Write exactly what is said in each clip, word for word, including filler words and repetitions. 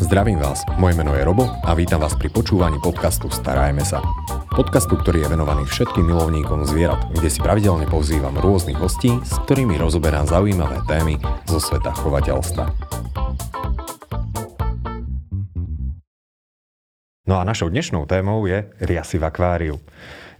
Zdravím vás, moje meno je Robo a vítam vás pri počúvaní podcastu Starajme sa. Podcastu, ktorý je venovaný všetkým milovníkom zvierat, kde si pravidelne pozývam rôznych hostí, s ktorými rozoberám zaujímavé témy zo sveta chovateľstva. No a našou dnešnou témou je riasy v akváriu.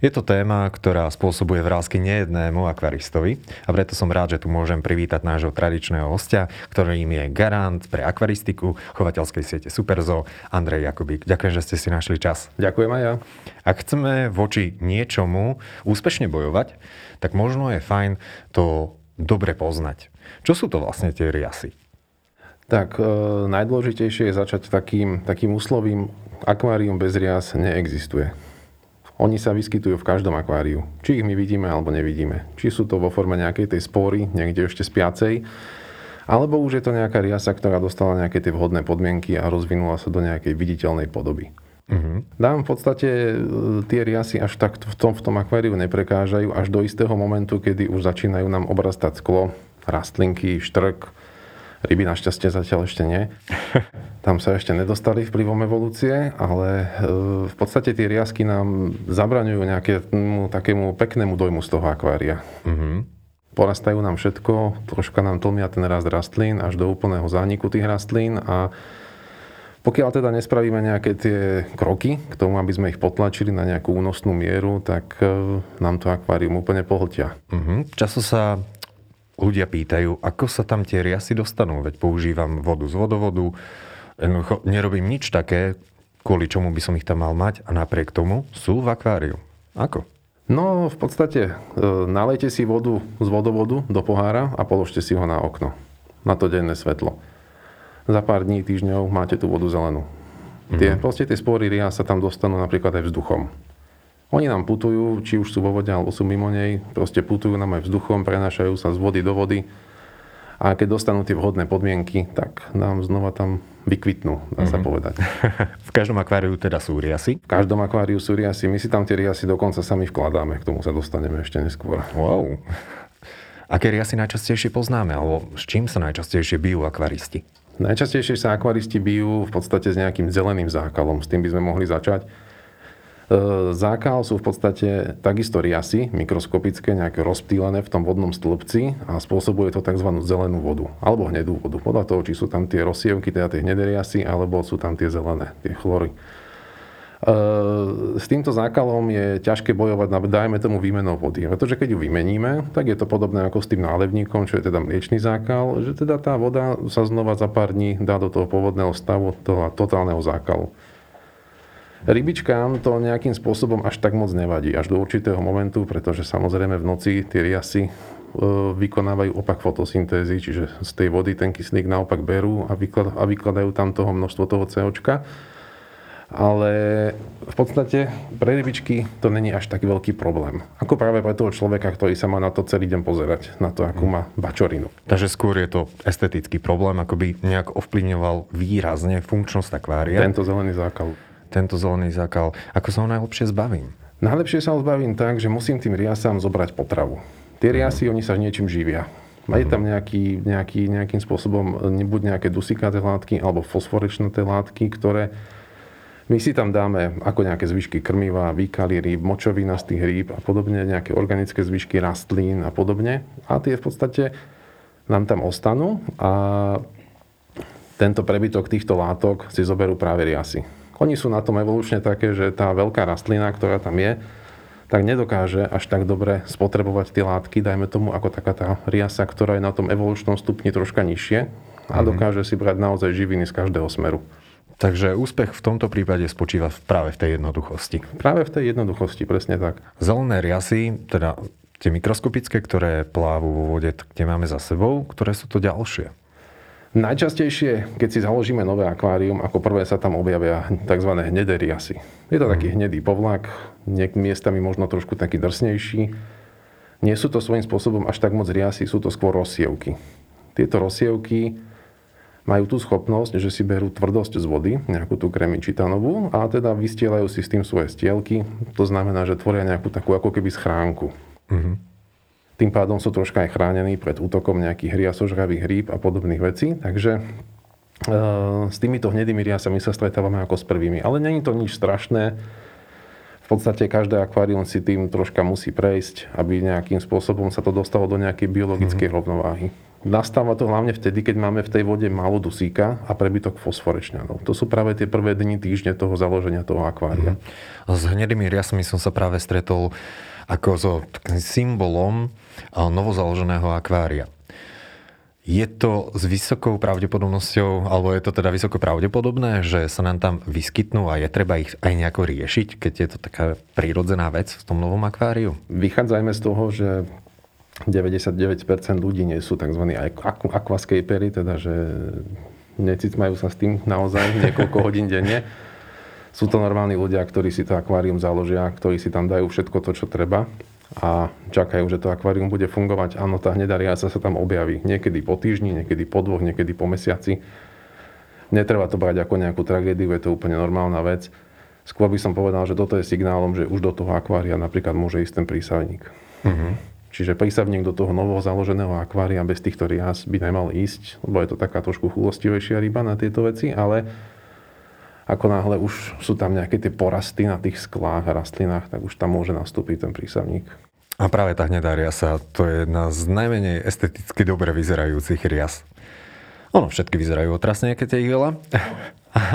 Je to téma, ktorá spôsobuje vrásky nejednému akvaristovi a preto som rád, že tu môžem privítať nášho tradičného hostia, ktorým je garant pre akvaristiku chovateľskej siete SuperZoo, Andrej Jakubík. Ďakujem, že ste si našli čas. Ďakujem aj ja. Ak chceme voči niečomu úspešne bojovať, tak možno je fajn to dobre poznať. Čo sú to vlastne tie riasy? Tak e, najdôležitejšie je začať takým, takým úslovím: akvárium bez rias neexistuje. Oni sa vyskytujú v každom akváriu. Či ich my vidíme, alebo nevidíme. Či sú to vo forme nejakej tej spory, niekde ešte spiacej, alebo už je to nejaká riasa, ktorá dostala nejaké tie vhodné podmienky a rozvinula sa do nejakej viditeľnej podoby. Uh-huh. Dám v podstate tie riasy až tak v tom, v tom akváriu neprekážajú až do istého momentu, kedy už začínajú nám obrastať sklo, rastlinky, štrk. Ryby našťastie zatiaľ ešte nie. Tam sa ešte nedostali vplyvom evolúcie, ale v podstate tie riasky nám zabraňujú nejakému takému peknému dojmu z toho akvária. Mm-hmm. Porastajú nám všetko, troška nám tlmia ten rast rastlín až do úplného zániku tých rastlín a pokiaľ teda nespravíme nejaké tie kroky k tomu, aby sme ich potlačili na nejakú únosnú mieru, tak nám to akvárium úplne pohltia. Mm-hmm. Často sa ľudia pýtajú, ako sa tam tie riasy dostanú, veď používam vodu z vodovodu, nerobím nič také, kvôli čomu by som ich tam mal mať a napriek tomu sú v akváriu. Ako? No v podstate nalejte si vodu z vodovodu do pohára a položte si ho na okno, na to denné svetlo. Za pár dní, týždňov máte tú vodu zelenú. Mm. Tie, proste tie spory rias sa tam dostanú napríklad aj vzduchom. Oni nám putujú, či už sú vo vode, alebo sú mimo nej, proste putujú nám aj vzduchom, prenášajú sa z vody do vody a keď dostanú tie vhodné podmienky, tak nám znova tam vykvitnú, dá sa mm-hmm. povedať. V každom akváriu teda sú riasy? V každom akváriu sú riasy, my si tam tie riasy dokonca sami vkladáme, k tomu sa dostaneme ešte neskôr. Wow. Aké riasy najčastejšie poznáme, alebo s čím sa najčastejšie bijú akvaristi? Najčastejšie sa akvaristi bijú v podstate s nejakým zeleným zákalom, s tým by sme mohli začať. Zákal sú v podstate takisto riasy, mikroskopické, nejaké rozptýlené v tom vodnom stĺpci a spôsobuje to tzv. Zelenú vodu alebo hnedú vodu. Podľa toho, či sú tam tie rozsievky, teda tie hnedé riasy, alebo sú tam tie zelené, tie chlory. S týmto zákalom je ťažké bojovať, dajme tomu výmenou vody, pretože keď ju vymeníme, tak je to podobné ako s tým nálevníkom, čo je teda mliečný zákal, že teda tá voda sa znova za pár dní dá do toho pôvodného stavu, toho totálneho zákalu. Rybičkám to nejakým spôsobom až tak moc nevadí, až do určitého momentu, pretože samozrejme v noci tie riasy vykonávajú opak fotosyntézy, čiže z tej vody ten kyslík naopak berú a vykladajú tam toho množstvo toho COčka. Ale v podstate pre rybičky to není až tak veľký problém. Ako práve pre toho človeka, ktorý sa má na to celý deň pozerať, na to, akú má bačorinu. Takže skôr je to estetický problém, ako by nejak ovplyvňoval výrazne funkčnosť akvária. Tento zelený zákal. Tento zelený zákal. Ako sa ho najlepšie zbavím? Najlepšie sa ho zbavím tak, že musím tým riasám zobrať potravu. Tie riasy, mm. oni sa niečím živia. Mm. Je tam nejaký, nejaký, nejakým spôsobom buď nejaké dusikaté látky alebo fosforečnaté látky, ktoré my si tam dáme ako nejaké zvyšky krmiva, výkaly rýb, močovina z tých rýb a podobne, nejaké organické zvyšky rastlín a podobne. A tie v podstate nám tam ostanú a tento prebytok týchto látok si zoberú práve riasy. Oni sú na tom evolučne také, že tá veľká rastlina, ktorá tam je, tak nedokáže až tak dobre spotrebovať tie látky, dajme tomu, ako taká tá riasa, ktorá je na tom evolučnom stupni troška nižšie a mm. dokáže si brať naozaj živiny z každého smeru. Takže úspech v tomto prípade spočíva práve v tej jednoduchosti. Práve v tej jednoduchosti, presne tak. Zelené riasy, teda tie mikroskopické, ktoré plávajú vo vode, tie máme za sebou, ktoré sú to ďalšie? Najčastejšie, keď si založíme nové akvárium, ako prvé sa tam objavia tzv. Hnedé riasy. Je to taký hnedý povlak, miestami možno trošku taký drsnejší. Nie sú to svojím spôsobom až tak moc riasy, sú to skôr rozsievky. Tieto rozsievky majú tú schopnosť, že si berú tvrdosť z vody, nejakú tú kremičitanovú, a teda vystielajú si s tým svoje stielky. To znamená, že tvoria nejakú takú ako keby schránku. Mhm. Tým pádom sú troška aj chránení pred útokom nejakých riasožravých rýb a podobných vecí. Takže S týmito hnedými riasami sa stretávame ako s prvými. Ale není to nič strašné. V podstate každé akvárium si tým troška musí prejsť, aby nejakým spôsobom sa to dostalo do nejakej biologickej mm-hmm. rovnováhy. Nastáva to hlavne vtedy, keď máme v tej vode málo dusíka a prebytok fosforečňanov. To sú práve tie prvé dni týždne toho založenia toho akvária. Mm-hmm. S hnedými riasami som sa práve stretol ako so symbolom novozaloženého akvária. Je to s vysokou pravdepodobnosťou, alebo je to teda vysoko pravdepodobné, že sa nám tam vyskytnú a je treba ich aj nejako riešiť, keď je to taká prírodzená vec v tom novom akváriu? Vychádzajme z toho, že deväťdesiatdeväť percent ľudí nie sú tzv. aquascapery, teda že necitmajú sa s tým naozaj niekoľko hodín denne. Sú to normálni ľudia, ktorí si to akvárium založia, ktorí si tam dajú všetko to, čo treba. A čakajú, že to akvárium bude fungovať. Áno, tá hnedá riasa sa tam objaví. Niekedy po týždni, niekedy po dvoch, niekedy po mesiaci. Netreba to brať ako nejakú tragédiu, je to úplne normálna vec. Skôr by som povedal, že toto je signálom, že už do toho akvária napríklad môže ísť ten prísavník. Mm-hmm. Čiže prísavník do toho novo založeného akvária bez týchto rias by nemal ísť, lebo je to taká trošku chulostivejšia ryba na tieto veci, ale ako náhle už sú tam nejaké tie porasty na tých sklách a rastlinách, tak už tam môže nastúpiť ten prísavník. A práve tá hnedá riasa, to je jedna z najmenej esteticky dobre vyzerajúcich rias. Ono, všetky vyzerajú otrasne, keď je ich veľa,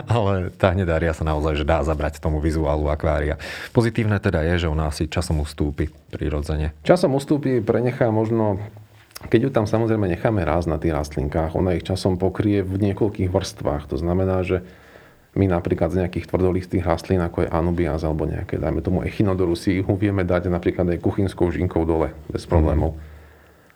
ale tá hnedá riasa naozaj že dá zabrať tomu vizuálu akvária. Pozitívne teda je, že ona si časom ustúpi prirodzene. Časom ustúpi, prenechá možno... Keď ju tam samozrejme necháme raz na tých rastlinkách, ona ich časom pokrie v niekoľkých vrstvách. To znamená, že my napríklad z nejakých tvrdolistých rastlín, ako je anubias alebo nejaké, dajme tomu echinodorus, si ju vieme dať napríklad aj kuchynskou žinkou dole, bez problémov. Mm.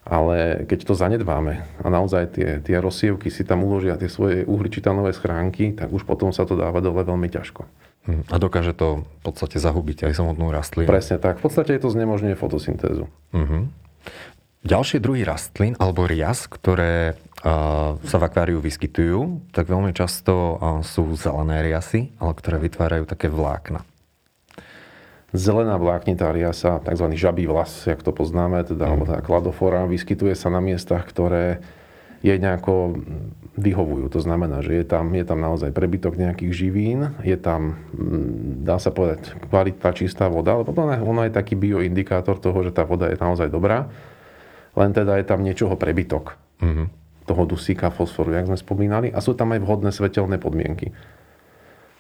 Ale keď to zanedbáme a naozaj tie, tie rozsievky si tam uložia tie svoje uhličitanové schránky, tak už potom sa to dáva dole veľmi ťažko. Mm. A dokáže to v podstate zahubiť aj samotnú rastlinu. Presne tak. V podstate je to znemožňuje fotosyntézu. Mm-hmm. Ďalšie druhy rastlín alebo rias, ktoré sa v akváriu vyskytujú, tak veľmi často sú zelené riasy, ale ktoré vytvárajú také vlákna. Zelená vláknitá riasa, tzv. Žabí vlas, jak to poznáme, teda alebo tá Cladophora, vyskytuje sa na miestach, ktoré jej nejako vyhovujú. To znamená, že je tam, je tam naozaj prebytok nejakých živín, je tam, dá sa povedať, kvalita čistá voda, lebo ono je taký bioindikátor toho, že tá voda je naozaj dobrá, len teda je tam niečoho prebytok. Mhm. toho dusíka, fosforu, jak sme spomínali, a sú tam aj vhodné svetelné podmienky.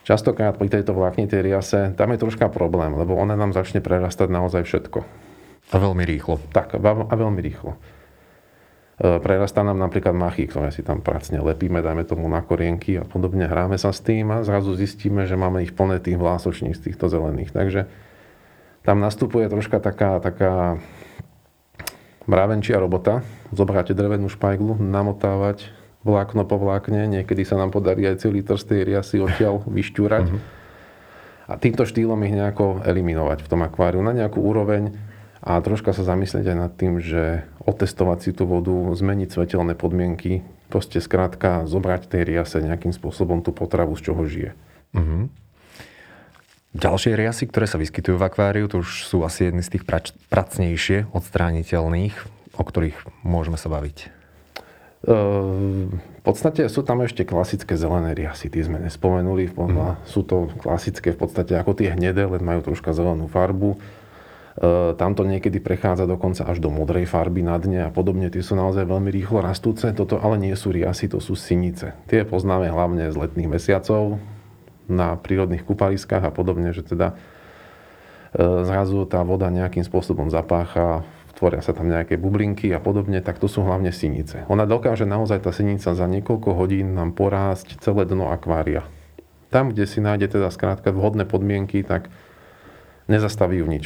Častokrát pri tejto vláknitej riase tam je troška problém, lebo ona nám začne prerastať naozaj všetko. A veľmi rýchlo. Tak, a veľmi rýchlo. Prerastá nám napríklad machy, ktoré si tam pracne lepíme, dajme tomu na korienky a podobne, hráme sa s tým a zrazu zistíme, že máme ich plné tých vlásočníc, týchto zelených. Takže tam nastupuje troška taká... taká mravenčia robota, zobráte drevenú špajglu, namotávať vlákno po vlákne, niekedy sa nám podarí aj celý z tej riasy odtiaľ vyšťúrať a týmto štýlom ich nejako eliminovať v tom akváriu na nejakú úroveň a troška sa zamyslieť aj nad tým, že otestovať si tú vodu, zmeniť svetelné podmienky, proste skrátka zobrať tej riase nejakým spôsobom tú potravu, z čoho žije. Mhm. Ďalšie riasy, ktoré sa vyskytujú v akváriu, to už sú asi jedny z tých prač- pracnejšie, odstrániteľných, o ktorých môžeme sa baviť. E, v podstate sú tam ešte klasické zelené riasy, tie sme nespomenuli. Mm. Sú to klasické v podstate ako tie hnedé, len majú troška zelenú farbu. E, tamto niekedy prechádza dokonca až do modrej farby na dne a podobne. Tie sú naozaj veľmi rýchlo rastúce. Toto ale nie sú riasy, to sú sinice. Tie poznáme hlavne z letných mesiacov, na prírodných kúpaliskách a podobne, že teda zrazu tá voda nejakým spôsobom zapácha, tvoria sa tam nejaké bublinky a podobne, tak to sú hlavne sinice. Ona dokáže naozaj, tá sinica, za niekoľko hodín nám porásť celé dno akvária. Tam, kde si nájde teda skrátka vhodné podmienky, tak nezastaví ju nič.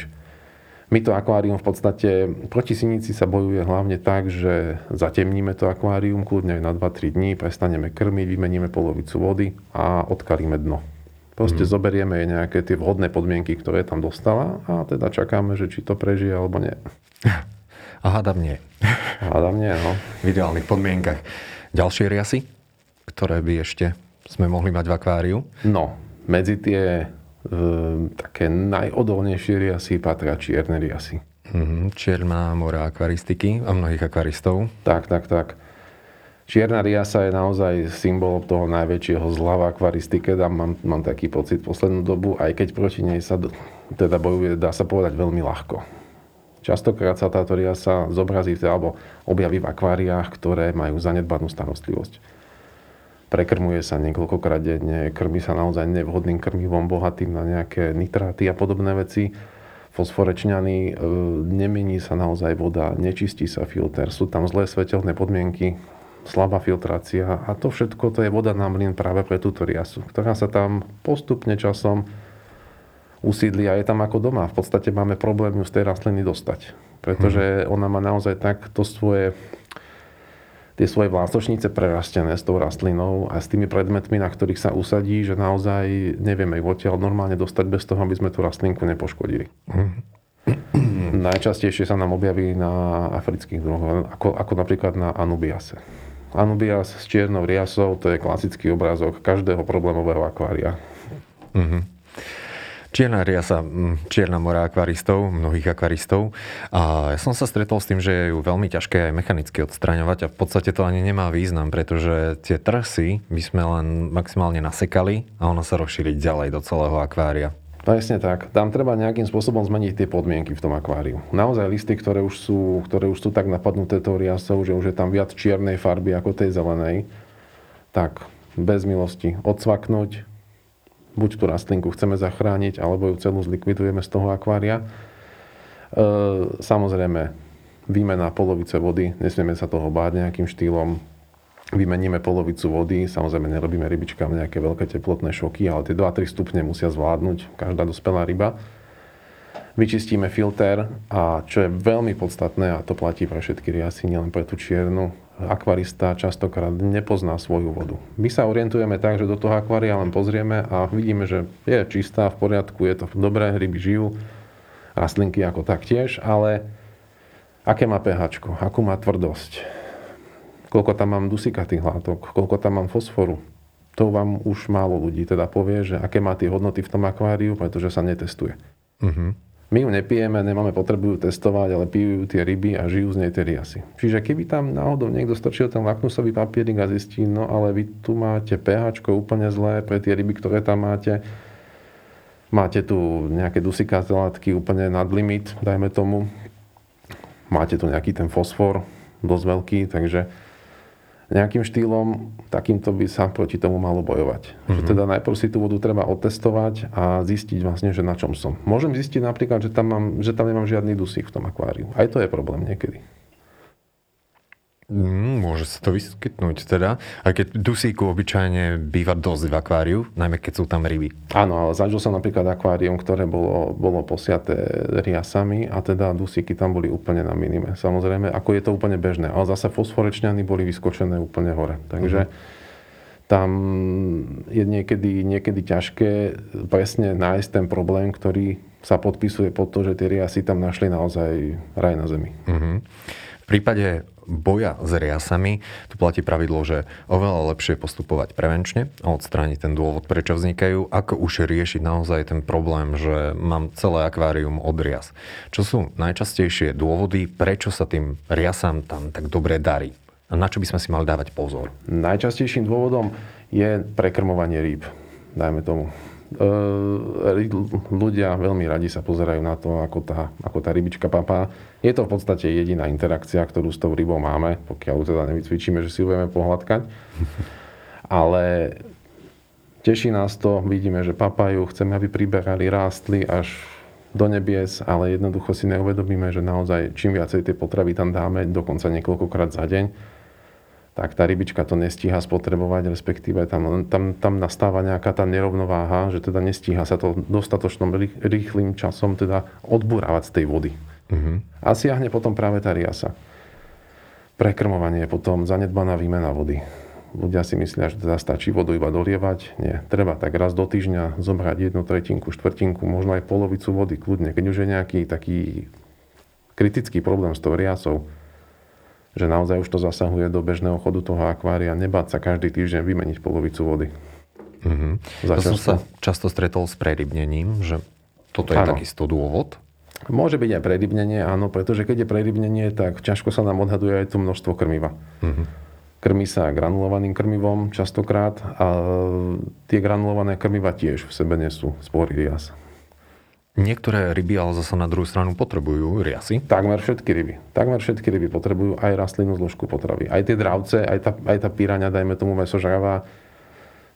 My to akvárium v podstate, proti sinici sa bojuje hlavne tak, že zatemníme to akvárium kľudne na dva tri dní, prestaneme krmiť, vymeníme polovicu vody a odkalíme dno. Proste mm. zoberieme jej nejaké tie vhodné podmienky, ktoré tam dostala a teda čakáme, že či to prežije alebo nie. A hádam nie. Hádam nie, no. V ideálnych podmienkach. Ďalšie riasy, ktoré by ešte sme mohli mať v akváriu? No, medzi tie e, také najodolnejšie riasy patria čierne riasy. Mm-hmm. Čierna mora akvaristiky a mnohých akvaristov. Tak, tak, tak. Čierna riasa je naozaj symbolom toho najväčšieho zla v akvaristike, tam mám, mám taký pocit poslednú dobu, aj keď proti nej sa do, teda bojuje, dá sa povedať, veľmi ľahko. Častokrát sa táto riasa zobrazí alebo objaví v akváriách, ktoré majú zanedbanú starostlivosť. Prekrmuje sa niekoľkokrát denne, krmí sa naozaj nevhodným krmivom, bohatým na nejaké nitráty a podobné veci. Fosforečňaný, nemení sa naozaj voda, nečistí sa filter, sú tam zlé svetelné podmienky, slabá filtrácia a to všetko to je voda na mlyn práve pre túto riasu, ktorá sa tam postupne časom usídli a je tam ako doma. V podstate máme problém ju z tej rastliny dostať, pretože hmm. ona má naozaj takto svoje tie svoje vlásočnice prerastené s tou rastlinou a s tými predmetmi, na ktorých sa usadí, že naozaj nevieme ju odtiaľ normálne dostať bez toho, aby sme tú rastlinku nepoškodili. Hmm. Najčastejšie sa nám objaví na afrických druhoch, ako, ako napríklad na anubiase. Anubias s čiernou riasou, to je klasický obrázok každého problémového akvária. Mm-hmm. Čierna riasa, čierna mora akvaristov, mnohých akvaristov. A ja som sa stretol s tým, že je ju veľmi ťažké aj mechanicky odstraňovať a v podstate to ani nemá význam, pretože tie trsy by sme len maximálne nasekali a ono sa rozšíri ďalej do celého akvária. Presne tak. Tam treba nejakým spôsobom zmeniť tie podmienky v tom akváriu. Naozaj listy, ktoré už sú, ktoré už sú tak napadnuté tou riasou, že už je tam viac čiernej farby ako tej zelenej, tak bez milosti odsvaknúť, buď tú rastlinku chceme zachrániť, alebo ju celú zlikvidujeme z toho akvária. E, samozrejme, výmena polovice vody, nesmieme sa toho báť nejakým štýlom, vymeníme polovicu vody, samozrejme nerobíme rybičkám nejaké veľké teplotné šoky, ale tie dva až tri stupne musia zvládnuť každá dospelá ryba. Vyčistíme filter a čo je veľmi podstatné, a to platí pre všetky riasy, nielen pre tú čiernu, akvarista častokrát nepozná svoju vodu. My sa orientujeme tak, že do toho akvária len pozrieme a vidíme, že je čistá, v poriadku, je to dobré, ryby žijú, rastlinky ako taktiež, ale aké má pé há, akú má tvrdosť, koľko tam mám dusikatých látok, koľko tam mám fosforu. To vám už málo ľudí teda povie, že aké má tie hodnoty v tom akváriu, pretože sa netestuje. Uh-huh. My ju nepijeme, nemáme potrebu testovať, ale pijú tie ryby a žijú z nej tie riasy. Čiže keby tam náhodou niekto strčil ten lakmusový papierik a zistí, no ale vy tu máte pé há úplne zlé pre tie ryby, ktoré tam máte. Máte tu nejaké dusikaté látky úplne nad limit, dajme tomu. Máte tu nejaký ten fosfor, dosť veľký, takže nejakým štýlom takýmto by sa proti tomu malo bojovať. Mm-hmm. Že teda najprv si tú vodu treba otestovať a zistiť vlastne, že na čom som. Môžem zistiť napríklad, že tam, mám, že tam nemám žiadny dusík v tom akváriu. Aj to je problém niekedy. Mm, môže sa to vyskytnúť teda. Aj keď dusíku obyčajne býva dosť v akváriu, najmä keď sú tam ryby. Áno, ale zažil som napríklad akvárium, ktoré bolo, bolo posiaté riasami a teda dusíky tam boli úplne na minime. Samozrejme, ako je to úplne bežné. Ale zase fosforečňany boli vyskočené úplne hore. Takže mm-hmm. tam je niekedy, niekedy ťažké presne nájsť ten problém, ktorý sa podpisuje pod to, že tie riasy tam našli naozaj raj na zemi. Mm-hmm. V prípade boja s riasami tu platí pravidlo, že oveľa lepšie postupovať prevenčne a odstrániť ten dôvod, prečo vznikajú, ako už riešiť naozaj ten problém, že mám celé akvárium od rias. Čo sú najčastejšie dôvody, prečo sa tým riasam tam tak dobre darí? A na čo by sme si mali dávať pozor? Najčastejším dôvodom je prekrmovanie rýb, dajme tomu. Ľudia veľmi radi sa pozerajú na to, ako tá, ako tá rybička papá. Je to v podstate jediná interakcia, ktorú s tou rybou máme, pokiaľ teda nevycvičíme, že si ju budeme pohľadkať. Ale teší nás to, vidíme, že papajú, chceme, aby priberali, rástli až do nebies, ale jednoducho si neuvedomíme, že naozaj čím viacej tie potravy tam dáme, dokonca niekoľkokrát za deň, tak tá rybička to nestíha spotrebovať, respektíve tam, tam, tam nastáva nejaká tá nerovnováha, že teda nestíha sa to dostatočnom rýchlým časom teda odburávať z tej vody. Uh-huh. A siahne potom práve tá riasa. Prekrmovanie, potom zanedbaná výmena vody. Ľudia si myslia, že teda stačí vodu iba dolievať. Nie, treba tak raz do týždňa zobrať jednu tretinku, štvrtinku, možno aj polovicu vody kľudne. Keď už je nejaký taký kritický problém s tou riasou, že naozaj už to zasahuje do bežného chodu toho akvária. Nebáť sa každý týždeň vymeniť polovicu vody. Mm-hmm. To som sa často stretol s prerybnením, že toto je áno. Takisto dôvod? Môže byť aj prerybnenie, áno, pretože keď je prerybnenie, tak ťažko sa nám odhaduje aj to množstvo krmiva. Mm-hmm. Krmí sa granulovaným krmivom častokrát a tie granulované krmiva tiež v sebe nesú spory rias. Niektoré ryby ale zase na druhú stranu potrebujú riasy? Takmer všetky ryby. Takmer všetky ryby potrebujú aj rastlinnú zložku potravy. Aj tie dravce, aj tá, aj tá píraňa, dajme tomu mäsožravá,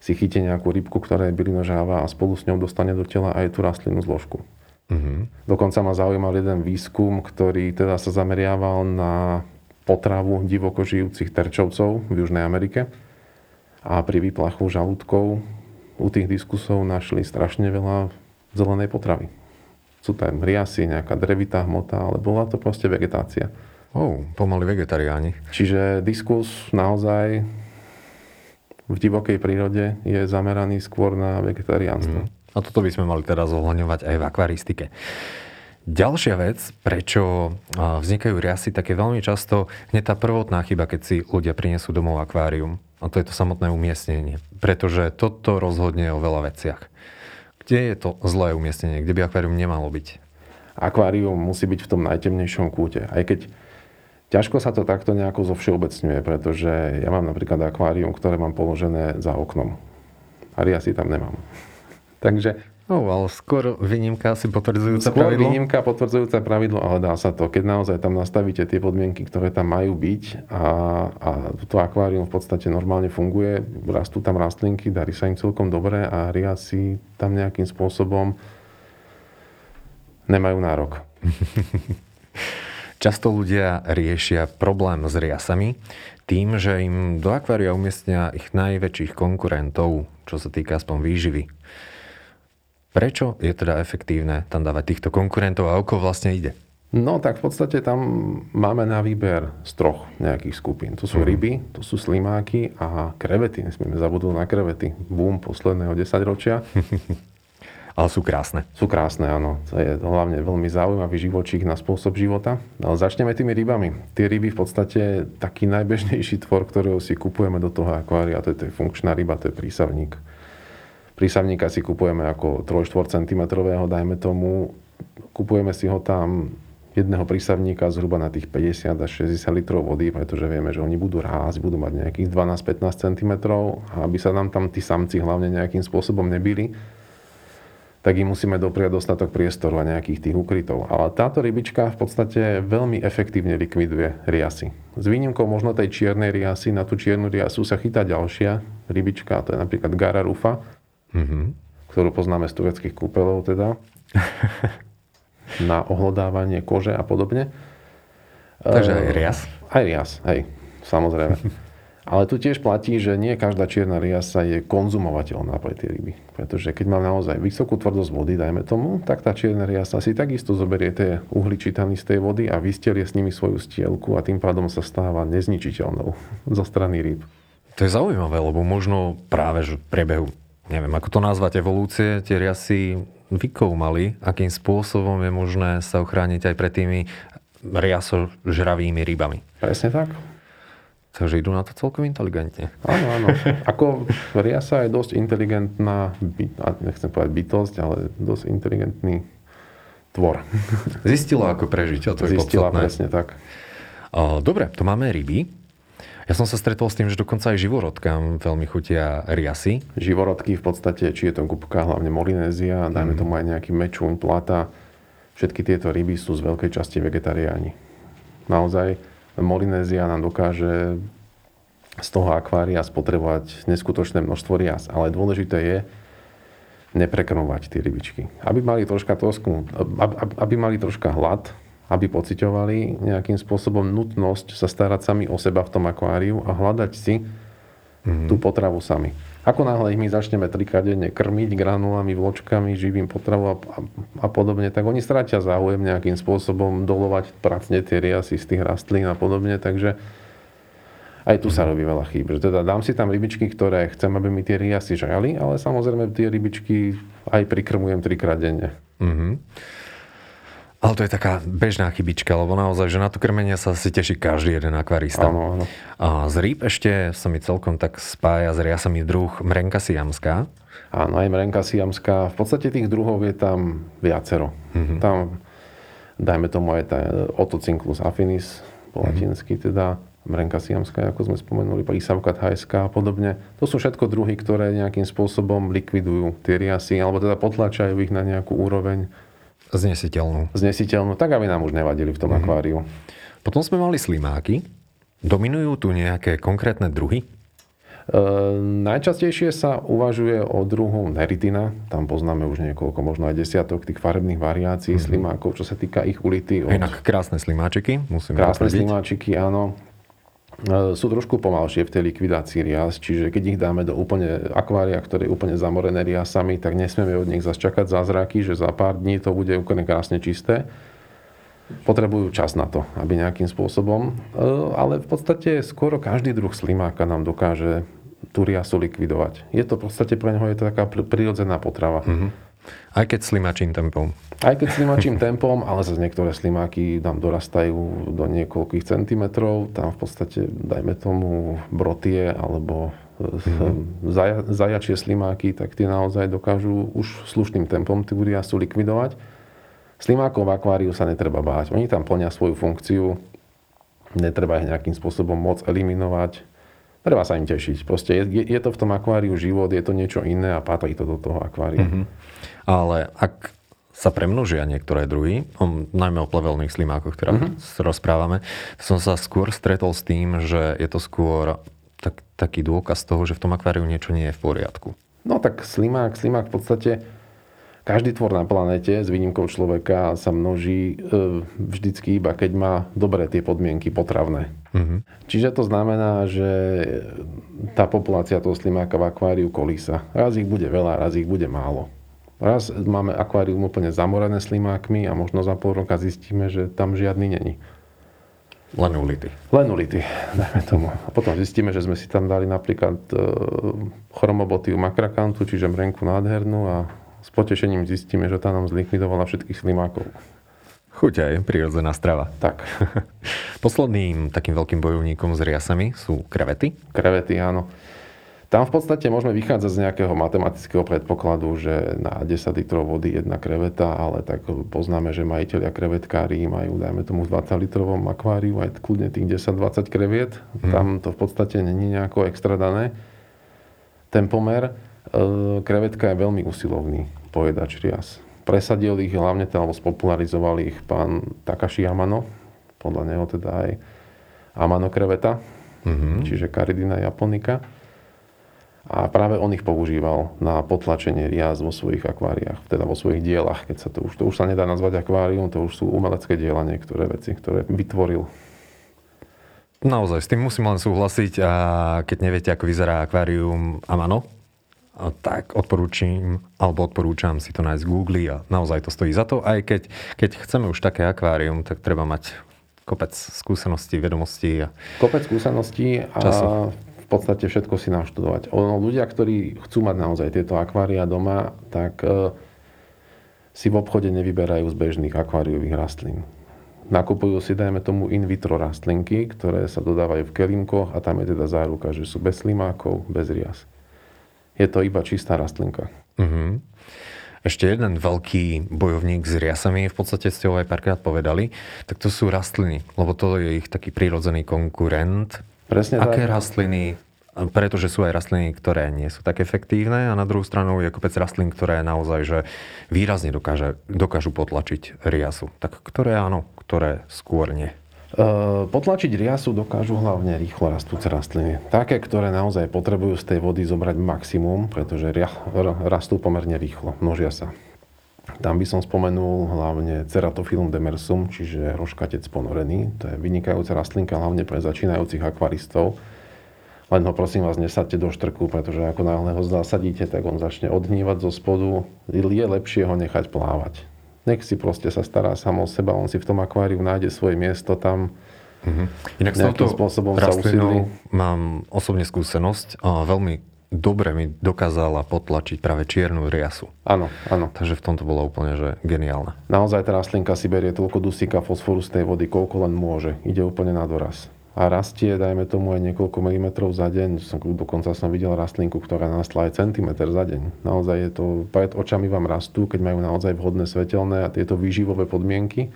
si chytie nejakú rybku, ktorá je bylinožravá a spolu s ňou dostane do tela aj tú rastlinnú zložku. Uh-huh. Dokonca ma zaujímal jeden výskum, ktorý teda sa zameriaval na potravu divoko žijúcich terčovcov v Južnej Amerike. A pri výplachu žalúdkov u tých diskusov našli strašne veľa zelenej potravy. Sú tam riasy, nejaká drevitá hmota, ale bola to proste vegetácia. Oh, pomaly vegetariáni. Čiže diskus naozaj v divokej prírode je zameraný skôr na vegetariánstvo. Mm. A toto by sme mali teraz zohľadňovať aj v akvaristike. Ďalšia vec, prečo vznikajú riasy, tak je veľmi často hneď tá prvotná chyba, keď si ľudia prinesú domov akvárium. A to je to samotné umiestnenie. Pretože toto rozhodne o veľa veciach. Kde je to zlé umiestnenie? Kde by akvárium nemalo byť? Akvárium musí byť v tom najtemnejšom kúte. Aj keď ťažko sa to takto nejako zovšeobecňuje, pretože ja mám napríklad akvárium, ktoré mám položené za oknom. A riasy tam nemám. Takže... No, ale skôr výnimka asi potvrdzujúca skôr pravidlo. Skôr výnimka potvrdzujúca pravidlo, ale dá sa to. Keď naozaj tam nastavíte tie podmienky, ktoré tam majú byť a, a to akvárium v podstate normálne funguje, rastú tam rastlinky, darí sa im celkom dobre a riasy tam nejakým spôsobom nemajú nárok. Často ľudia riešia problém s riasami tým, že im do akvária umiestnia ich najväčších konkurentov, čo sa týka aspoň výživy. Prečo je teda efektívne tam dávať týchto konkurentov a o koho vlastne ide? No tak v podstate tam máme na výber z troch nejakých skupín. To sú mm. ryby, to sú slimáky a krevety. Nesmieme zabudnúť na krevety. Boom posledného desaťročia. Ale sú krásne. Sú krásne, áno. To je hlavne veľmi zaujímavý živočík na spôsob života. Ale začneme tými rybami. Tie ryby v podstate taký najbežnejší tvor, ktorého si kupujeme do toho akvária. To je, to je funkčná ryba, to je prísavník. Prísavníka si kupujeme ako tri až štyri centimetrového, dajme tomu. Kupujeme si ho tam jedného prísavníka zhruba na tých päťdesiat až šesťdesiat litrov vody, pretože vieme, že oni budú rásť, budú mať nejakých dvanásť až pätnásť centimetrov a aby sa nám tam tí samci hlavne nejakým spôsobom nebili, tak im musíme dopriať dostatok priestoru a nejakých tých ukrytov. Ale táto rybička v podstate veľmi efektívne likviduje riasy. S výnimkou možno tej čiernej riasy, na tú čiernu riasu sa chytá ďalšia rybička, to je napríklad gara rufa. Mm-hmm. Ktorú poznáme z tureckých kúpeľov teda na ohlodávanie kože a podobne. Takže aj rias? Aj rias, hej, samozrejme. Ale tu tiež platí, že nie každá čierna riasa je konzumovateľná pre tie ryby. Pretože keď mám naozaj vysokú tvrdosť vody, dajme tomu, tak tá čierna riasa si takisto zoberie tie uhličitany z tej vody a vystelie s nimi svoju stielku a tým pádom sa stáva nezničiteľnou zo strany rýb. To je zaujímavé, lebo možno práve v priebehu neviem, ako to nazvať, evolúcie, tie riasy vykoumali, akým spôsobom je možné sa ochrániť aj pred tými riasožravými rybami. Presne tak. Takže idú na to celkom inteligentne. Áno, áno. Ako riasa je dosť inteligentná, nechcem povedať bytosť, ale dosť inteligentný tvor. Zistila, ako prežiť. A to Zistila, je podstatné. Presne tak. Dobre, to máme ryby. Ja som sa stretol s tým, že dokonca aj živorodkám veľmi chutia riasy. Živorodky v podstate, či je to gubka, hlavne Molinézia, dajme mm. tomu aj nejaký mečúň, plata. Všetky tieto ryby sú z veľkej časti vegetariáni. Naozaj, Molinézia nám dokáže z toho akvária spotrebovať neskutočné množstvo rias. Ale dôležité je neprekrmovať tie rybičky. Aby mali troška, tosku, aby, aby mali troška hlad, aby pociťovali nejakým spôsobom nutnosť sa starať sami o seba v tom akváriu a hľadať si mm-hmm. tú potravu sami. Ako náhle ich my začneme trikrát denne krmiť granulami, vločkami, živým potravou a, a, a podobne, tak oni stratia záujem nejakým spôsobom dolovať pracne tie riasy z tých rastlín a podobne, takže aj tu mm-hmm. sa robí veľa chýb. Teda dám si tam rybičky, ktoré chcem, aby mi tie riasy žrali, ale samozrejme tie rybičky aj prikrmujem trikrát denne. Mm-hmm. Ale to je taká bežná chybička, lebo naozaj, že na to krmenie sa si teší každý jeden akvarista. Áno, áno. A z rýb ešte sa mi celkom tak spája s riasami druh mrenka siamská. Áno, aj mrenka siamská. V podstate tých druhov je tam viacero. Mm-hmm. Tam, dajme tomu aj tá Otocinclus affinis, po latinsky teda, mrenka siamská, ako sme spomenuli, lísavka thajská a podobne. To sú všetko druhy, ktoré nejakým spôsobom likvidujú tie riasy, alebo teda potláčajú ich na nejakú úroveň. Znesiteľnú. Znesiteľnú, tak aby nám už nevadili v tom mm-hmm. akváriu. Potom sme mali slimáky. Dominujú tu nejaké konkrétne druhy? E, najčastejšie sa uvažuje o druhu Neritina. Tam poznáme už niekoľko, možno aj desiatok tých farebných variácií mm-hmm. slimákov, čo sa týka ich ulity. Od... Inak krásne slimáčiky, musíme krásne potvrdiť. Slimáčiky, áno. E, sú trošku pomalšie v tej likvidácii rias, čiže keď ich dáme do úplne akvária, ktoré je úplne zamorené riasami, tak nesmieme od nich zase čakať zázraky, že za pár dní to bude úplne krásne čisté. Potrebujú čas na to, aby nejakým spôsobom, ale v podstate skoro každý druh slimáka nám dokáže tú riasu likvidovať. Je to v podstate pre neho je to taká prirodzená potrava. Mm-hmm. Aj keď slimačím tempom. Aj keď slimačím tempom, ale zase niektoré slimáky nám dorastajú do niekoľkých centimetrov. Tam v podstate, dajme tomu, brotie alebo mm-hmm. zaja, zajačie slimáky, tak tie naozaj dokážu už slušným tempom tú riasu likvidovať. Slimákov v akváriu sa netreba báť. Oni tam plnia svoju funkciu. Netreba ich nejakým spôsobom moc eliminovať. Treba sa im tešiť. Proste je, je to v tom akváriu život, je to niečo iné a patrí to do toho akvária. Mm-hmm. Ale ak sa premnožia niektoré druhy, on, najmä o plevelných slimákoch, ktoré mm-hmm. rozprávame, som sa skôr stretol s tým, že je to skôr tak, taký dôkaz toho, že v tom akváriu niečo nie je v poriadku. No tak slimák, slimák v podstate... Každý tvor na planete, s výnimkou človeka, sa množí e, vždycky iba, keď má dobré tie podmienky potravné. Mm-hmm. Čiže to znamená, že tá populácia toho slimáka v akváriu kolísa. Raz ich bude veľa, raz ich bude málo. Raz máme akvárium úplne zamorené slimákmi a možno za pol roka zistíme, že tam žiadny není. Len ulity. Len ulity, dajme tomu. A potom zistíme, že sme si tam dali napríklad e, chromobotiu makrakantu, čiže mrenku nádhernú a s potešením zistíme, že tá nám zlikvidovala všetkých slimákov. Chuť aj prirodzená strava. Tak. Posledným takým veľkým bojovníkom s riasami sú krevety. Krevety, áno. Tam v podstate môžeme vychádzať z nejakého matematického predpokladu, že na desať litrov vody jedna kreveta, ale tak poznáme, že majiteľia krevetkári majú, dajme tomu, v dvadsaťlitrovom akváriu aj kľudne tých desať dvadsať kreviet. Hmm. Tam to v podstate není nejako extra dané. Ten pomer... Krevetka je veľmi usilovný pojedač rias. Presadil ich hlavne, alebo spopularizoval ich pán Takashi Amano, podľa neho teda aj Amano kreveta, mm-hmm. čiže Caridina japonica. A práve on ich používal na potlačenie rias vo svojich akváriách, teda vo svojich dielach, keď sa to už, to už sa nedá nazvať akvárium, to už sú umelecké diela niektoré veci, ktoré vytvoril. Naozaj, s tým musím len súhlasiť a keď neviete, ako vyzerá akvárium Amano, tak odporúčim, alebo odporúčam si to nájsť v Google a naozaj to stojí za to, aj keď, keď chceme už také akvárium, tak treba mať kopec skúseností, vedomostí. A kopec skúseností a času. V podstate všetko si naštudovať. Ono, ľudia, ktorí chcú mať naozaj tieto akvária doma, tak e, si v obchode nevyberajú z bežných akváriových rastlín. Nakupujú si, dajme tomu, in vitro rastlinky, ktoré sa dodávajú v kelímkoch a tam je teda záruka, že sú bez slimákov, bez rias. Je to iba čistá rastlinka. Uh-huh. Ešte jeden veľký bojovník s riasami, v podstate ste ho aj párkrát povedali, tak to sú rastliny, lebo to je ich taký prírodzený konkurent. Presne Aké tak. rastliny, pretože sú aj rastliny, ktoré nie sú tak efektívne a na druhú stranu je kopec rastlín, ktoré naozaj že výrazne dokáže, dokážu potlačiť riasu. Tak ktoré áno, ktoré skôr nie. Potlačiť riasu dokážu hlavne rýchlo rastúce rastliny. Také, ktoré naozaj potrebujú z tej vody zobrať maximum, pretože rastú pomerne rýchlo, množia sa. Tam by som spomenul hlavne Ceratophyllum demersum, čiže rožkatec ponorený. To je vynikajúca rastlinka hlavne pre začínajúcich akvaristov. Len ho prosím vás nesadte do štrku, pretože ako náhle ho zasadíte, tak on začne odhnívať zo spodu. Je lepšie ho nechať plávať. Nech si proste sa stará sám o seba, on si v tom akváriu nájde svoje miesto tam. Mm-hmm. Inak s touto rastlinou mám osobne skúsenosť a veľmi dobre mi dokázala potlačiť práve čiernu riasu. Áno, áno. Takže v tomto bola úplne že geniálna. Naozaj tá rastlinka si berie toľko dusíka fosforu z tej vody, koľko len môže. Ide úplne na doraz. A rastie, dajme tomu, aj niekoľko milimetrov za deň. Som, dokonca som videl rastlinku, ktorá narastla aj centimeter za deň. Naozaj je to, pred očami vám rastú, keď majú naozaj vhodné svetelné a tieto výživové podmienky.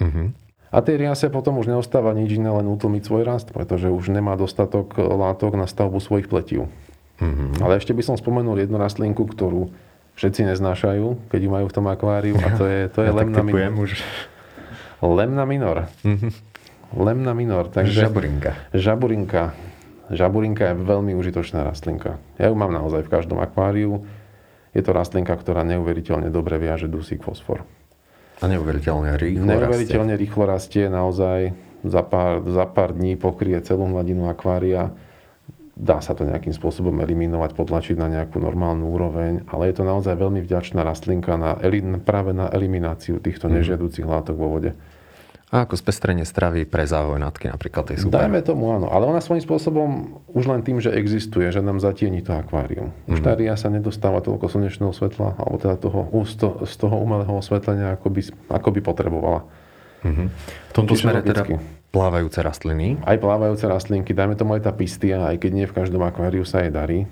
Mm-hmm. A A tej riase potom už neostáva nič iné, len utlmiť svoj rast, pretože už nemá dostatok látok na stavbu svojich pletív. Mm-hmm. Ale ešte by som spomenul jednu rastlinku, ktorú všetci neznášajú, keď ju majú v tom akváriu, a to je, to je ja lemna minor. Už. Lemna minor. Mm-hmm. Lemna minor. Takže žaburinka. Žaburinka. Žaburinka je veľmi užitočná rastlinka. Ja ju mám naozaj v každom akváriu. Je to rastlinka, ktorá neuveriteľne dobre viaže dusík fosfor. A neuveriteľne rýchlo rastie. Neuveriteľne rýchlo rastie, naozaj za pár, za pár dní pokrie celú hladinu akvária. Dá sa to nejakým spôsobom eliminovať, potlačiť na nejakú normálnu úroveň, ale je to naozaj veľmi vďačná rastlinka na, práve na elimináciu týchto nežiaducich látok vo vode. A ako spestrenie stravy pre závojnatky napríklad tej super. Dajme tomu áno, ale ona svojím spôsobom už len tým, že existuje, že nám zatieni to akvárium. Už mm-hmm. tá ria sa nedostáva toľko slnečného svetla, alebo teda toho, z toho umelého osvetlenia, ako by, ako by potrebovala. Mm-hmm. V tomto smere teda plávajúce rastliny? Aj plávajúce rastlinky, dajme tomu aj tá pistia, aj keď nie v každom akváriu sa jej darí.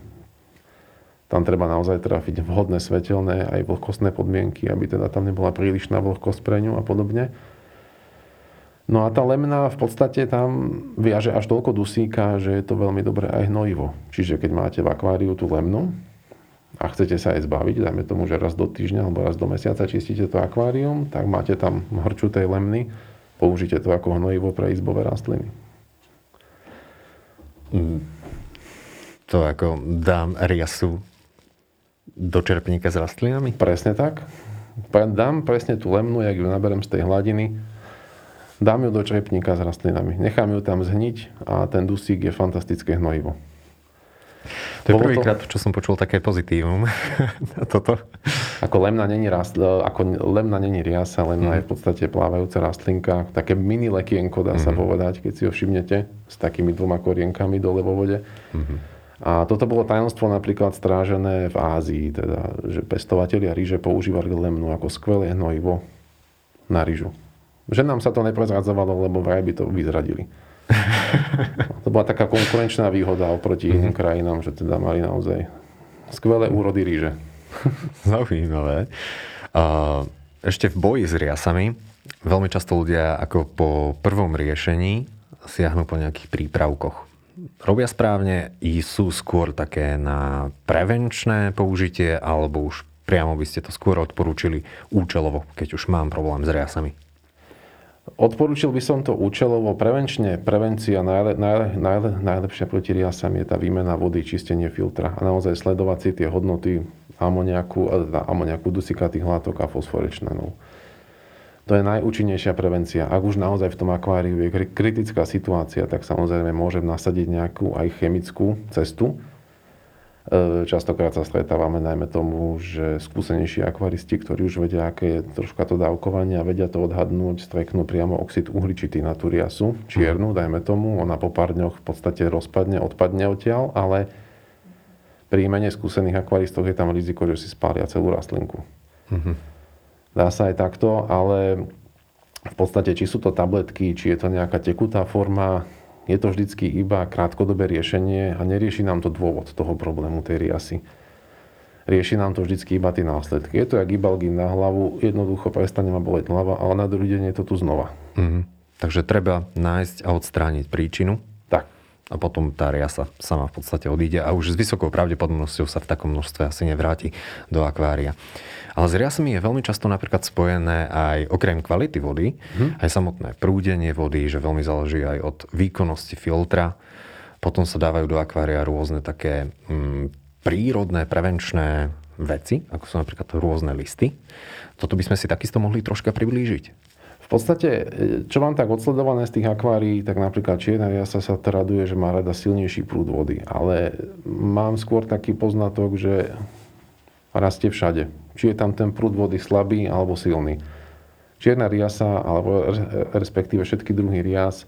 Tam treba naozaj trafiť vhodné svetelné aj vlhkostné podmienky, aby teda tam nebola prílišná vlhkosť pre ňu a podobne. No a tá lemna v podstate tam viaže až toľko dusíka, že je to veľmi dobré aj hnojivo. Čiže keď máte v akváriu tú lemnu a chcete sa jej zbaviť, dajme tomu, že raz do týždňa alebo raz do mesiaca čistíte to akvárium, tak máte tam hrču tej lemny, použite to ako hnojivo pre izbové rastliny. To ako dám riasu do čerpníka s rastlinami? Presne tak. Dám presne tú lemnu, jak ju naberem z tej hladiny, dám ju do črepníka s rastlinami. Nechám ju tam zhniť a ten dusík je fantastické hnojivo. To je prvýkrát, čo som počul také pozitívum na toto. Ako lemna není riasa, lemna mm. je v podstate plávajúca rastlinka. Také mini lekienko, dá mm. sa povedať, keď si ho všimnete, s takými dvoma korienkami dole vo vode. Mm. A toto bolo tajomstvo napríklad strážené v Ázii, teda, že pestovatelia ryže používali lemnu ako skvelé hnojivo na ryžu. Že nám sa to neprezradzovalo, lebo vraj by to vyzradili. To bola taká konkurenčná výhoda oproti iným krajinám, že teda mali naozaj skvelé úrody ríže. Zaujímavé. Ešte v boji s riasami veľmi často ľudia ako po prvom riešení siahnu po nejakých prípravkoch. Robia správne, sú skôr také na prevenčné použitie, alebo už priamo by ste to skôr odporúčili účelovo, keď už mám problém s riasami? Odporúčil by som to účelovo. Prevenčne, prevencia najle, najle, najle, najlepšia proti riasam je tá výmena vody, čistenie filtra a naozaj sledovať si tie hodnoty amoniaku, amoniaku dusíkatých látok a fosforečnanov. To je najúčinnejšia prevencia. Ak už naozaj v tom akváriu je kritická situácia, tak samozrejme môžem nasadiť nejakú aj chemickú cestu. Častokrát sa stretávame najmä tomu, že skúsenejší akvaristi, ktorí už vedia, aké je troška to dávkovanie a vedia to odhadnúť, streknú priamo oxid uhličitý na tú riasu, čiernu, dajme tomu, ona po pár dňoch v podstate rozpadne, odpadne odtiaľ, ale pri menej skúsených akvaristov je tam riziko, že si spália celú rastlinku. Mm-hmm. Dá sa aj takto, ale v podstate, či sú to tabletky, či je to nejaká tekutá forma, je to vždycky iba krátkodobé riešenie a nerieši nám to dôvod toho problému tej riasy. Rieši nám to vždycky iba tie následky. Je to jak ibalgín na hlavu, jednoducho prestane ma boleť hlava, ale na druhý deň je to tu znova. Mm-hmm. Takže treba nájsť a odstrániť príčinu. Tak. A potom tá riasa sama v podstate odíde a už s vysokou pravdepodobnosťou sa v takom množstve asi nevráti do akvária. Ale s riasami je veľmi často napríklad spojené aj okrem kvality vody, mm. aj samotné prúdenie vody, že veľmi záleží aj od výkonnosti filtra. Potom sa dávajú do akvária rôzne také mm, prírodné, prevenčné veci, ako sú napríklad rôzne listy. Toto by sme si takisto mohli troška priblížiť. V podstate, čo mám tak odsledované z tých akvárií, tak napríklad čierna riasa sa traduje, že má rada silnejší prúd vody, ale mám skôr taký poznatok, že rastie všade. Či je tam ten prúd vody slabý alebo silný. Čierna riasa, alebo respektíve všetky druhy rias,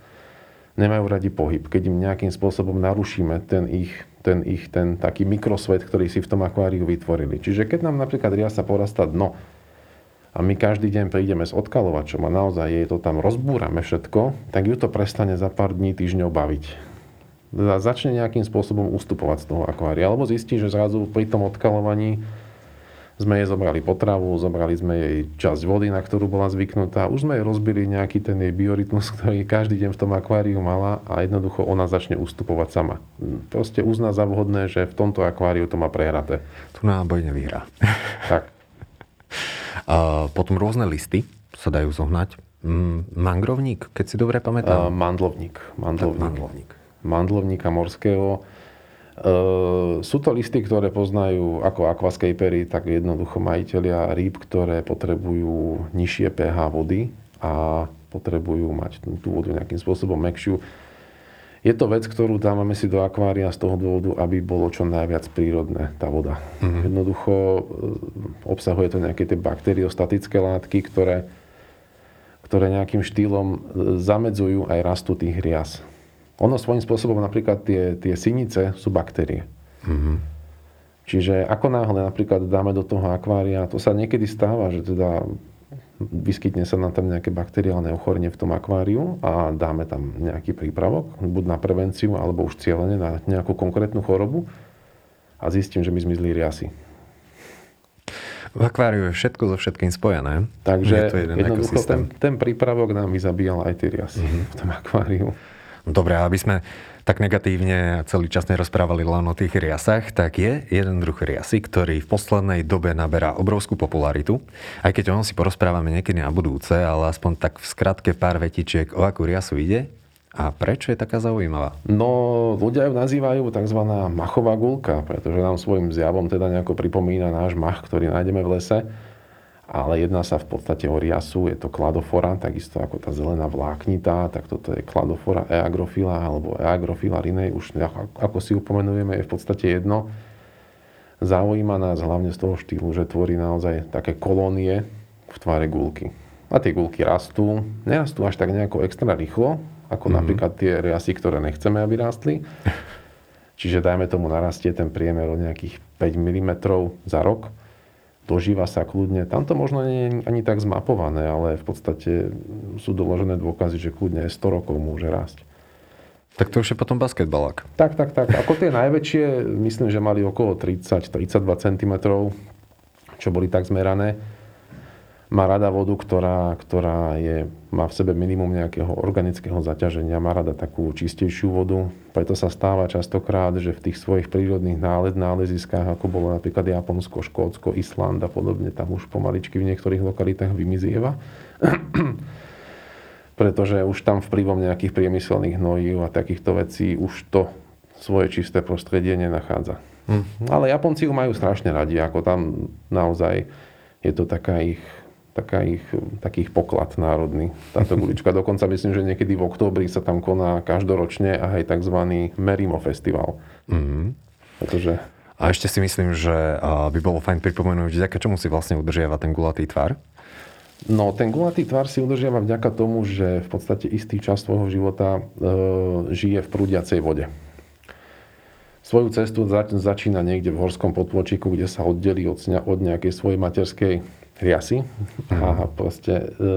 nemajú radi pohyb. Keď im nejakým spôsobom narušíme ten ich, ten ich, ten taký mikrosvet, ktorý si v tom akváriu vytvorili. Čiže keď nám napríklad riasa porastá dno, a my každý deň prídeme s odkalovačom a naozaj jej to tam rozbúrame všetko, tak ju to prestane za pár dní, týždňov baviť. Začne nejakým spôsobom ustupovať z toho akvária. Alebo zistí, že zrazu pri tom odkalovaní sme jej zobrali potravu, zobrali sme jej časť vody, na ktorú bola zvyknutá, už sme jej rozbili nejaký ten jej biorytmus, ktorý každý deň v tom akváriu mala a jednoducho ona začne ustupovať sama. Proste uzná za vhodné, že v tomto akváriu to má prehraté. Tu náboj nevyhrá. Tak. A potom rôzne listy sa dajú zohnať. Mangrovník, keď si dobre pamätám. Uh, mandlovník. Mandlovník. mandlovník. Mandlovníka morského. Uh, sú to listy, ktoré poznajú ako aquascapery, tak jednoducho majiteľia rýb, ktoré potrebujú nižšie pé há vody a potrebujú mať tú vodu nejakým spôsobom mäkšiu. Je to vec, ktorú dávame si do akvária z toho dôvodu, aby bolo čo najviac prírodné tá voda. Mm-hmm. Jednoducho uh, obsahuje to nejaké tie bakteriostatické látky, ktoré, ktoré nejakým štýlom zamedzujú aj rastu tých hriaz. Ono svojím spôsobom, napríklad tie, tie sinice sú baktérie. Mm-hmm. Čiže ako náhle napríklad dáme do toho akvária, to sa niekedy stáva, že teda vyskytne sa nám tam nejaké bakteriálne ochorenie v tom akváriu a dáme tam nejaký prípravok, buď na prevenciu, alebo už cieľene na nejakú konkrétnu chorobu a zistím, že mi zmizli riasy. V akváriu je všetko so všetkým spojené. Takže je to jeden jednoducho ten, ten prípravok nám vyzabíjal aj tie riasy mm-hmm. v tom akváriu. Dobre, aby sme tak negatívne celý čas nerozprávali len o tých riasach, tak je jeden druh riasy, ktorý v poslednej dobe naberá obrovskú popularitu. Aj keď o ňom si porozprávame niekedy na budúce, ale aspoň tak v skratke pár vetičiek, o akú riasu ide a prečo je taká zaujímavá? No, ľudia ju nazývajú tzv. Machová guľka, pretože nám svojim zjavom teda nejako pripomína náš mach, ktorý nájdeme v lese. Ale jedná sa v podstate o riasu, je to Cladophora, takisto ako tá zelená vláknitá, tak toto je Cladophora aegagropila alebo aegagropila reinei, už ako si upomenujeme, je v podstate jedno. Zaujíma nás hlavne z toho štýlu, že tvorí naozaj také kolónie v tvare guľky. A tie guľky rastú, nerastú až tak nejako extra rýchlo, ako mm-hmm. napríklad tie riasy, ktoré nechceme, aby rástli. Čiže dajme tomu narastie ten priemer o nejakých päť milimetrov za rok. Dožíva sa kľudne, tamto možno nie je ani tak zmapované, ale v podstate sú doložené dôkazy, že kľudne sto rokov môže rásť. Tak to už je potom basketbalák. Tak, tak, tak. Ako tie najväčšie, myslím, že mali okolo tridsať až tridsaťdva centimetrov, čo boli tak zmerané. Má rada vodu, ktorá, ktorá je, má v sebe minimum nejakého organického zaťaženia, má rada takú čistejšiu vodu. Preto sa stáva častokrát, že v tých svojich prírodných nález, náleziskách, ako bolo napríklad Japonsko, Škótsko, Island a podobne, tam už pomaličky v niektorých lokalitách vymizieva. Pretože už tam vplyvom nejakých priemyselných hnojív a takýchto vecí už to svoje čisté prostredie nenachádza. Mm. Ale Japonci ju majú strašne radi, ako tam naozaj je to taká ich... Taká ich, takých poklad národný. Táto gulička. Dokonca myslím, že niekedy v októbri sa tam koná každoročne a aj tzv. Merimo festival. Mm-hmm. Pretože... A ešte si myslím, že by bolo fajn pripomenúť, vďaka čomu si vlastne udržiava ten gulatý tvar? No, ten gulatý tvar si udržiava vďaka tomu, že v podstate istý čas svojho života e, žije v prúdiacej vode. Svoju cestu začína niekde v horskom potôčiku, kde sa oddelí od, od nejakej svojej materskej riasy a proste e,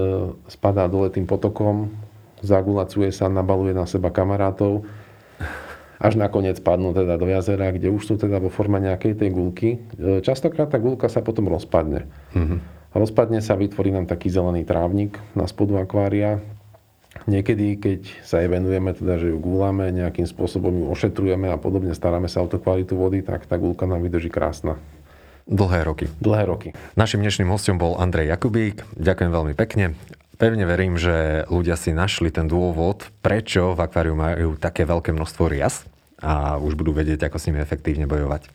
spadá dole tým potokom, zagulacuje sa, nabaluje na seba kamarátov, až nakoniec padnú teda do jazera, kde už sú teda vo forme nejakej tej guľky. E, častokrát tá guľka sa potom rozpadne. Mm-hmm. Rozpadne sa, vytvorí nám taký zelený trávnik na spodu akvária. Niekedy, keď sa jej venujeme, teda, že ju gúlame, nejakým spôsobom ju ošetrujeme a podobne, staráme sa o tú kvalitu vody, tak tá guľka nám vydrží krásna. Dlhé roky. Dlhé roky. Našim dnešným hosťom bol Andrej Jakubík. Ďakujem veľmi pekne. Pevne verím, že ľudia si našli ten dôvod, prečo v akváriu majú také veľké množstvo rias a už budú vedieť, ako s nimi efektívne bojovať.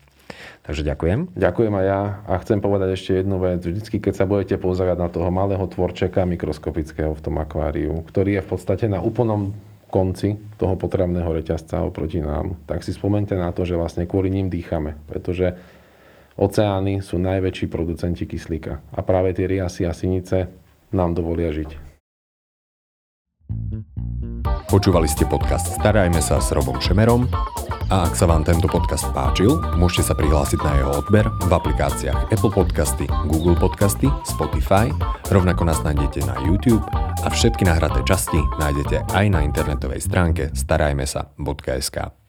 Takže ďakujem. Ďakujem aj ja a chcem povedať ešte jednu vec. Vždycky, keď sa budete pozerať na toho malého tvorčeka mikroskopického v tom akváriu, ktorý je v podstate na úplnom konci toho potravného reťazca oproti nám, tak si spomeňte na to, že vlastne kvôli ním dýchame, pretože oceány sú najväčší producenti kyslíka a práve tie riasy a sinice nám dovolia žiť. Počúvali ste podcast Starajme sa s Robom Šemerom a ak sa vám tento podcast páčil, môžete sa prihlásiť na jeho odber v aplikáciách Apple Podcasty, Google Podcasty, Spotify, rovnako nás nájdete na YouTube a všetky nahraté časti nájdete aj na internetovej stránke starajme sa bodka es ká.